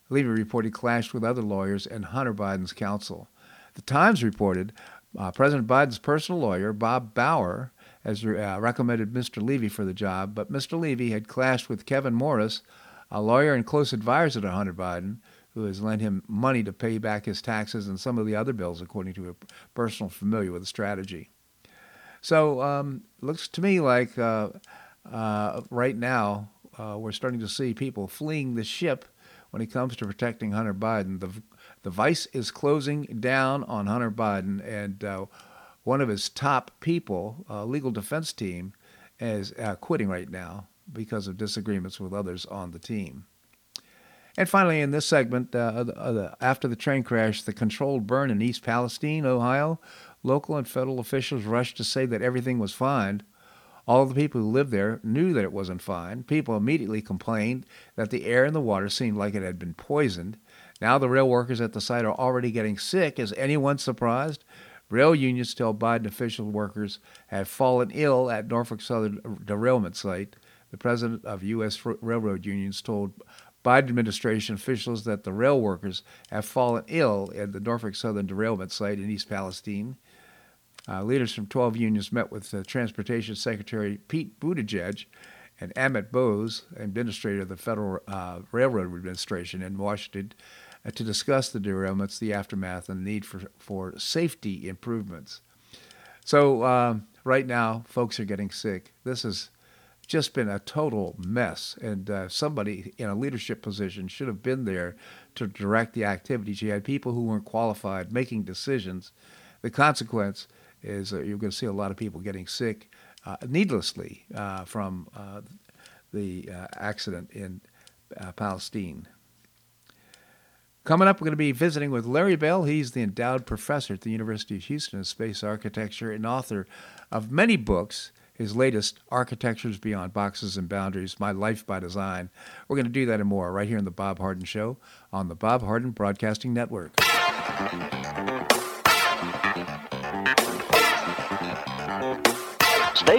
Levy reported clashed with other lawyers and Hunter Biden's counsel. The Times reported uh, President Biden's personal lawyer, Bob Bauer, has uh, recommended Mister Levy for the job, but Mister Levy had clashed with Kevin Morris, a lawyer and close advisor to Hunter Biden, who has lent him money to pay back his taxes and some of the other bills, according to a person familiar with the strategy. So um, looks to me like uh, uh, right now uh, we're starting to see people fleeing the ship when it comes to protecting Hunter Biden. The, the vice is closing down on Hunter Biden, and uh, one of his top people, uh, legal defense team, is uh, quitting right now because of disagreements with others on the team. And finally, in this segment, uh, the, uh, the, after the train crash, the controlled burn in East Palestine, Ohio, local and federal officials rushed to say that everything was fine. All the people who lived there knew that it wasn't fine. People immediately complained that the air and the water seemed like it had been poisoned. Now the rail workers at the site are already getting sick. Is anyone surprised? Rail unions tell Biden official workers have fallen ill at Norfolk Southern derailment site. The president of U S railroad unions told Biden administration officials that the rail workers have fallen ill at the Norfolk Southern derailment site in East Palestine. Uh, leaders from twelve unions met with uh, Transportation Secretary Pete Buttigieg and Amit Bose, administrator of the Federal uh, Railroad Administration in Washington, uh, to discuss the derailments, the aftermath, and the need for, for safety improvements. So um, right now, folks are getting sick. This is just been a total mess, and uh, somebody in a leadership position should have been there to direct the activities. You had people who weren't qualified making decisions. The consequence is uh, you're going to see a lot of people getting sick uh, needlessly uh, from uh, the uh, accident in uh, Palestine. Coming up, we're going to be visiting with Larry Bell. He's the endowed professor at the University of Houston in space architecture and author of many books. His latest, Architectures Beyond Boxes and Boundaries, My Life by Design. We're going to do that and more right here on The Bob Harden Show on the Bob Harden Broadcasting Network. Stay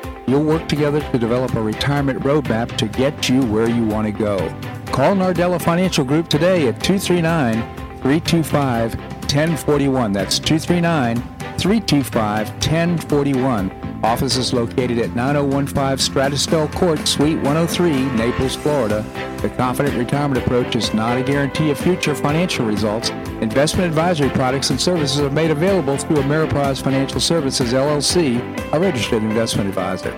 you'll work together to develop a retirement roadmap to get you where you want to go. Call Nardella Financial Group today at two three nine, three two five, one zero four one. That's two three nine, three two five, one zero four one. Office is located at nine oh one five Stratistel Court, Suite one oh three, Naples, Florida. The Confident Retirement Approach is not a guarantee of future financial results. Investment advisory products and services are made available through Ameriprise Financial Services, L L C, a registered investment advisor.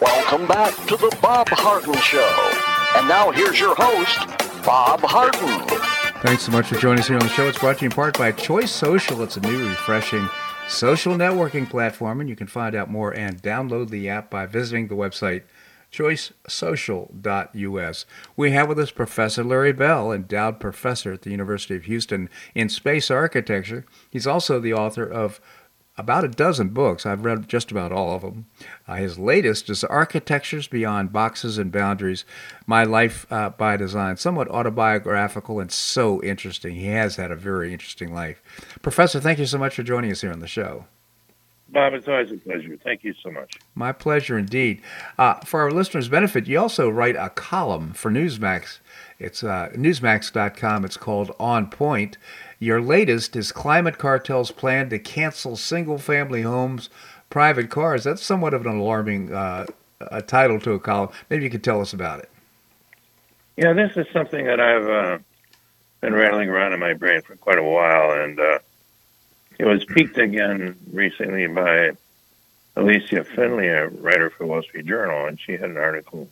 Welcome back to the Bob Harden Show. And now here's your host, Bob Harden. Thanks so much for joining us here on the show. It's brought to you in part by Choice Social. It's a new, refreshing social networking platform, and you can find out more and download the app by visiting the website choice social dot u s. We have with us Professor Larry Bell, endowed professor at the University of Houston in space architecture. He's also the author of about a dozen books. I've read just about all of them. Uh, his latest is Architectures Beyond Boxes and Boundaries, My Life uh, by Design, somewhat autobiographical and so interesting. He has had a very interesting life. Professor, thank you so much for joining us here on the show. Bob, it's always a pleasure. Thank you so much. My pleasure indeed. Uh, for our listeners' benefit, you also write a column for Newsmax. It's uh, newsmax dot com. It's called On Point. Your latest is Climate Cartel's Plan to Cancel Single-Family Homes, Private Cars. That's somewhat of an alarming uh, a title to a column. Maybe you could tell us about it. Yeah, this is something that I've uh, been rattling around in my brain for quite a while, and uh, it was piqued again recently by Alicia Finley, a writer for the Wall Street Journal, and she had an article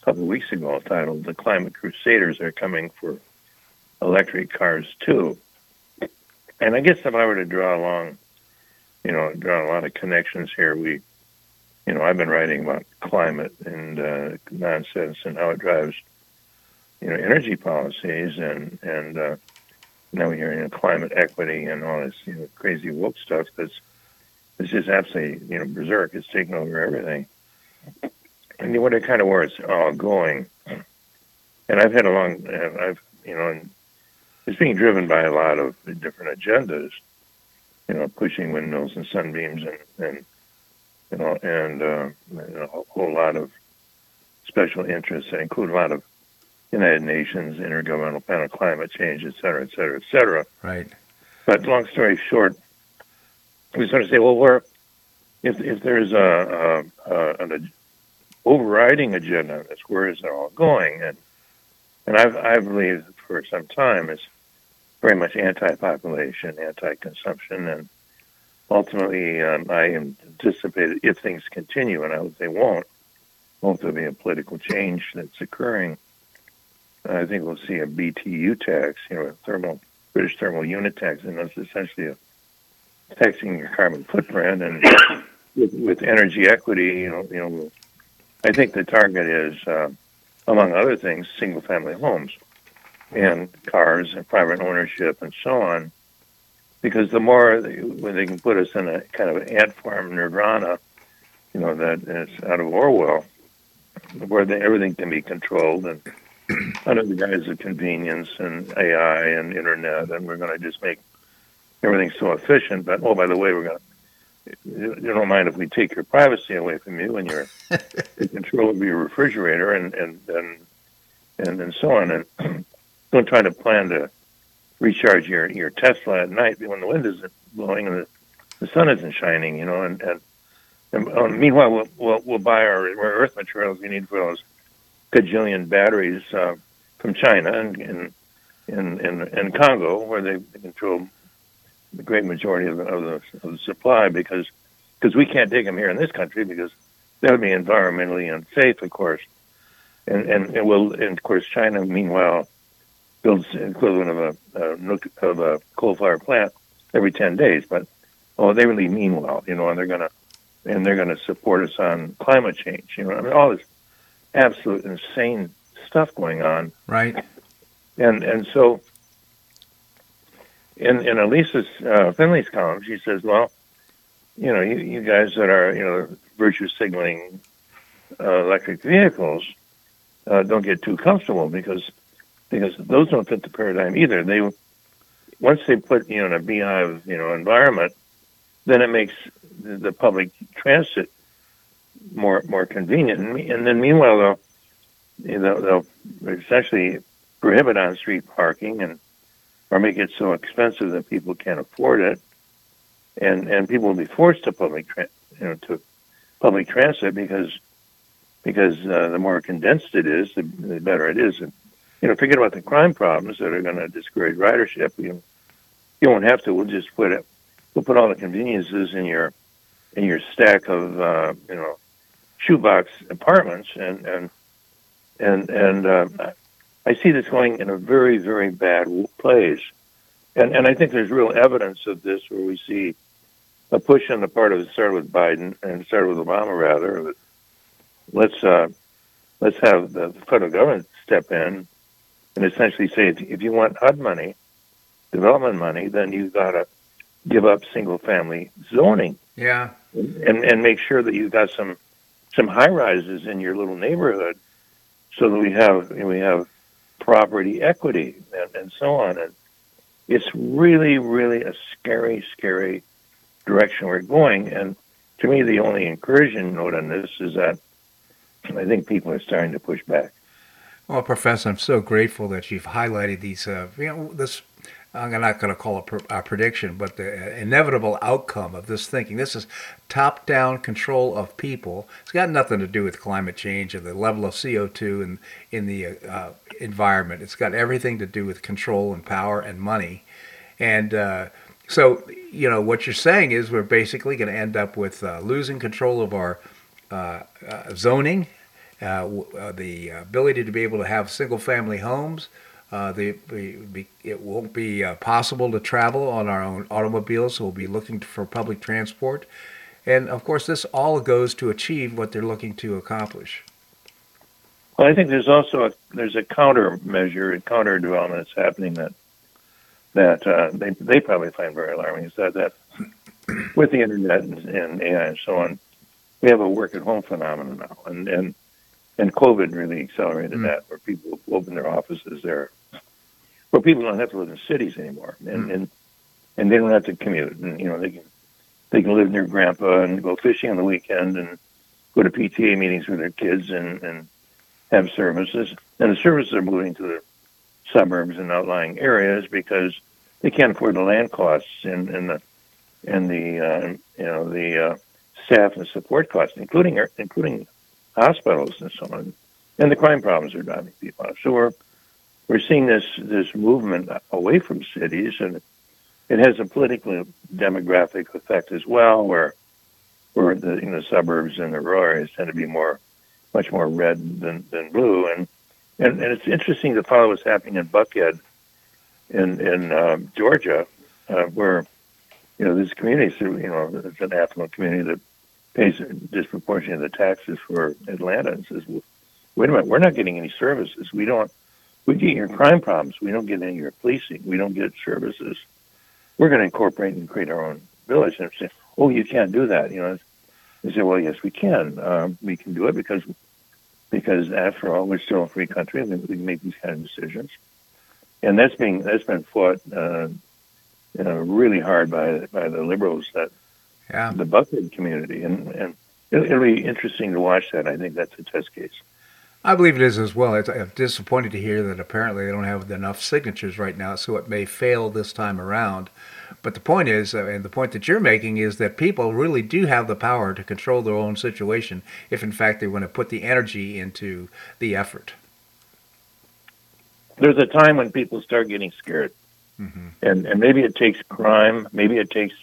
a couple of weeks ago titled, The Climate Crusaders Are Coming for Electric Cars Too. And I guess if I were to draw along, you know, draw a lot of connections here, we you know, I've been writing about climate and uh, nonsense and how it drives, you know, energy policies and, and uh, now you're in climate equity and all this, you know, crazy woke stuff that's, it's just absolutely, you know, berserk. It's taking over everything. And what it kind of where it's all going. And I've had a long, I've, you know, it's being driven by a lot of different agendas, you know, pushing windmills and sunbeams and, and you know, and uh, you know, a whole lot of special interests that include a lot of United Nations, Intergovernmental Panel, climate change, et cetera, et cetera, et cetera. Right. But long story short, we sort of say, well, we're, if if there's a, a, a an overriding agenda on this, where is it all going? And and I've I believe for some time it's very much anti-population, anti-consumption, and ultimately um, I anticipated if things continue, and I hope they won't, won't there be a political change that's occurring? I think we'll see a B T U tax, you know, a thermal British thermal unit tax, and that's essentially a taxing your carbon footprint, and with, with energy equity, you know, you know, I think the target is, uh, among other things, single-family homes and cars and private ownership and so on, because the more they, when they can put us in a kind of an ant farm nirvana, you know, that is out of Orwell, where the, everything can be controlled and under the guise of convenience and A I and internet, and we're going to just make everything's so efficient, but oh, by the way, we're going to, you don't mind if we take your privacy away from you and your control of your refrigerator and, and, and, and, and so on. And don't try to plan to recharge your, your Tesla at night when the wind isn't blowing and the, the sun isn't shining, you know, and, and, and uh, meanwhile, we'll, we'll, we'll buy our rare earth materials we need for those gajillion batteries uh, from China and in and, and, and, and Congo, where they control the great majority of the, of the, of the supply, because because we can't dig them here in this country because that would be environmentally unsafe, of course. And and, and will and of course China meanwhile builds the equivalent of a, a of a coal-fired plant every ten days. But oh, they really mean well, you know, and they're gonna and they're gonna support us on climate change. You know, I mean, all this absolute insane stuff going on. Right. And and so. In in Elisa uh, Finley's column, she says, "Well, you know, you, you guys that are you know virtue signaling uh, electric vehicles, uh, don't get too comfortable because because those don't fit the paradigm either. They once they put you know in a beehive you know environment, then it makes the, the public transit more more convenient, and, and then meanwhile they'll you know, they'll essentially prohibit on street parking and." Or make it so expensive that people can't afford it, and and people will be forced to public, tra- you know, to public transit because because uh, the more condensed it is, the, the better it is. And you know, forget about the crime problems that are going to discourage ridership. You you won't have to. We'll just put it. We'll put all the conveniences in your in your stack of uh, you know shoebox apartments, and and and and. Uh, I see this going in a very, very bad place. And and I think there's real evidence of this where we see a push on the part of, it started with Biden, and it started with Obama, rather. Let's uh, let's have the federal government step in and essentially say, if you want H U D money, development money, then you've got to give up single-family zoning. Yeah. And and make sure that you've got some some high-rises in your little neighborhood so that we have we have... property equity and, and so on. And it's really, really a scary, scary direction we're going. And to me, the only encouraging note on this is that I think people are starting to push back. Well, Professor, I'm so grateful that you've highlighted these, uh, you know, this, I'm not going to call it a prediction, but the inevitable outcome of this thinking. This is top-down control of people. It's got nothing to do with climate change or the level of C O two in, in the uh, environment. It's got everything to do with control and power and money. And uh, so, you know, what you're saying is we're basically going to end up with uh, losing control of our uh, uh, zoning, uh, w- the ability to be able to have single-family homes. Uh, the, the, it won't be uh, possible to travel on our own automobiles, so we'll be looking for public transport. And, of course, this all goes to achieve what they're looking to accomplish. Well, I think there's also a, there's a countermeasure, a counter development that's happening that that uh, they they probably find very alarming. Is that, that with the internet and, and A I and so on, we have a work at home phenomenon now, and and, and COVID really accelerated mm. that, where people open their offices there, where people don't have to live in cities anymore, and mm. and, and they don't have to commute, and you know they can they can live near grandpa and go fishing on the weekend and go to P T A meetings with their kids and and. have services, and the services are moving to the suburbs and outlying areas because they can't afford the land costs and, and the and the uh, you know the uh, staff and support costs, including including hospitals and so on, and the crime problems are driving people out. So we're we're seeing this this movement away from cities, and it has a political demographic effect as well, where where the you know, suburbs and the rural areas tend to be more. much more red than, than blue, and, and and it's interesting to follow what's happening in Buckhead, in in uh, Georgia, uh, where you know this community, you know, it's an affluent community that pays a disproportionate of the taxes for Atlanta, and says, well, wait a minute, we're not getting any services. We don't. We get your crime problems. We don't get any of your policing. We don't get services. We're going to incorporate and create our own village. And say, oh, you can't do that, you know. They say, well, yes, we can. Um, we can do it because, because after all, we're still a free country, and we can make these kind of decisions. And that's being that's been fought uh, you know, really hard by by the liberals, that yeah. the Buckhead community, and and it'll, it'll be interesting to watch that. I think that's a test case. I believe it is as well. It's, I'm disappointed to hear that apparently they don't have enough signatures right now, so it may fail this time around. But the point is, and the point that you're making, is that people really do have the power to control their own situation if, in fact, they want to put the energy into the effort. There's a time when people start getting scared, mm-hmm. and and maybe it takes crime, maybe it takes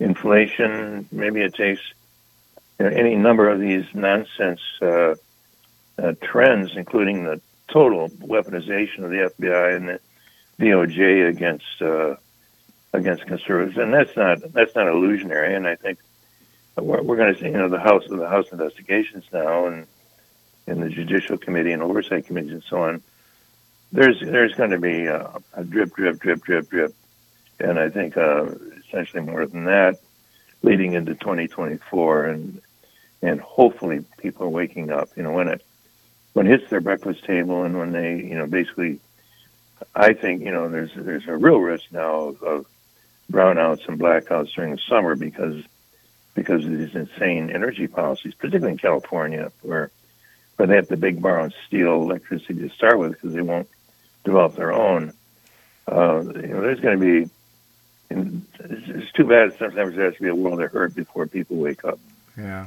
inflation, maybe it takes you know, any number of these nonsense uh Uh, trends, including the total weaponization of the F B I and the D O J against uh, against conservatives, and that's not that's not illusionary. And I think we're, we're going to see, you know, the House the House investigations now, and and the Judicial Committee and Oversight Committees and so on. There's there's going to be uh, a drip, drip, drip, drip, drip, and I think uh, essentially more than that, leading into twenty twenty-four, and and hopefully people are waking up. You know, when it When it hits their breakfast table, and when they, you know, basically, I think, you know, there's there's a real risk now of, of brownouts and blackouts during the summer because because of these insane energy policies, particularly in California, where where they have to big borrow steel electricity to start with because they won't develop their own. Uh, you know, there's going to be, and it's, it's too bad sometimes there has to be a world of hurt before people wake up. Yeah.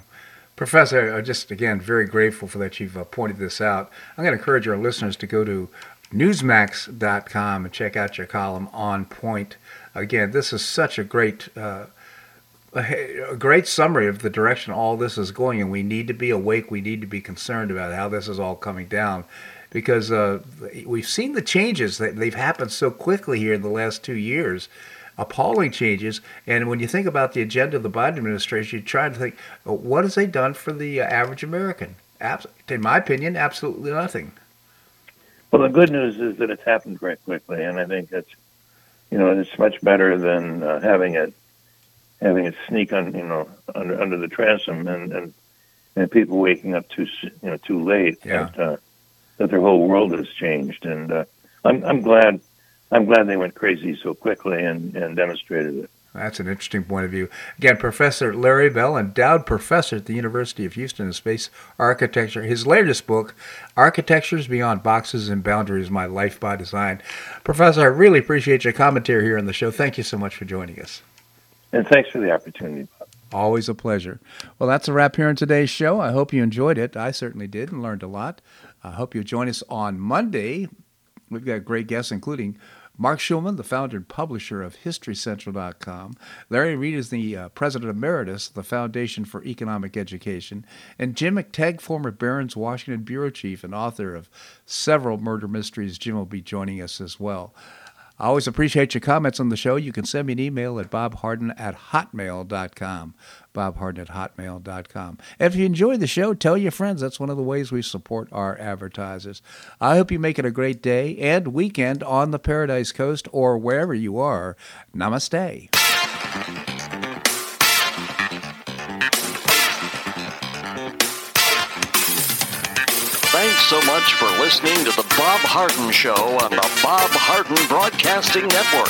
Professor, I'm just, again, very grateful for that you've uh, pointed this out. I'm going to encourage our listeners to go to newsmax dot com and check out your column, On Point. Again, this is such a great uh, a great summary of the direction all this is going, and we need to be awake. We need to be concerned about how this is all coming down, because uh, we've seen the changes that they've happened so quickly here in the last two years. Appalling changes. And when you think about the agenda of the Biden administration, you try to think, what has they done for the average American? Abs- in my opinion, absolutely nothing. Well, the good news is that it's happened very quickly, and I think it's, you know, it's much better than uh, having it having it sneak on, you know, under under the transom, and and, and people waking up too, you know, too late. Yeah. That, uh, that their whole world has changed, and uh, I'm I'm glad. I'm glad they went crazy so quickly and, and demonstrated it. That's an interesting point of view. Again, Professor Larry Bell, endowed professor at the University of Houston in Space Architecture. His latest book, Architectures Beyond Boxes and Boundaries, My Life by Design. Professor, I really appreciate your commentary here on the show. Thank you so much for joining us. And thanks for the opportunity. Always a pleasure. Well, that's a wrap here on today's show. I hope you enjoyed it. I certainly did and learned a lot. I hope you'll join us on Monday. We've got great guests, including Mark Schulman, the founder and publisher of History Central dot com. Larry Reed is the uh, president emeritus of the Foundation for Economic Education. And Jim McTagg, former Barron's Washington bureau chief and author of several murder mysteries. Jim will be joining us as well. I always appreciate your comments on the show. You can send me an email at bob harden at hotmail dot com. bob harden at hotmail dot com. If you enjoy the show, tell your friends. That's one of the ways we support our advertisers. I hope you make it a great day and weekend on the Paradise Coast or wherever you are. Namaste. Thanks so much for listening to The Bob Harden Show on the Bob Harden Broadcasting Network.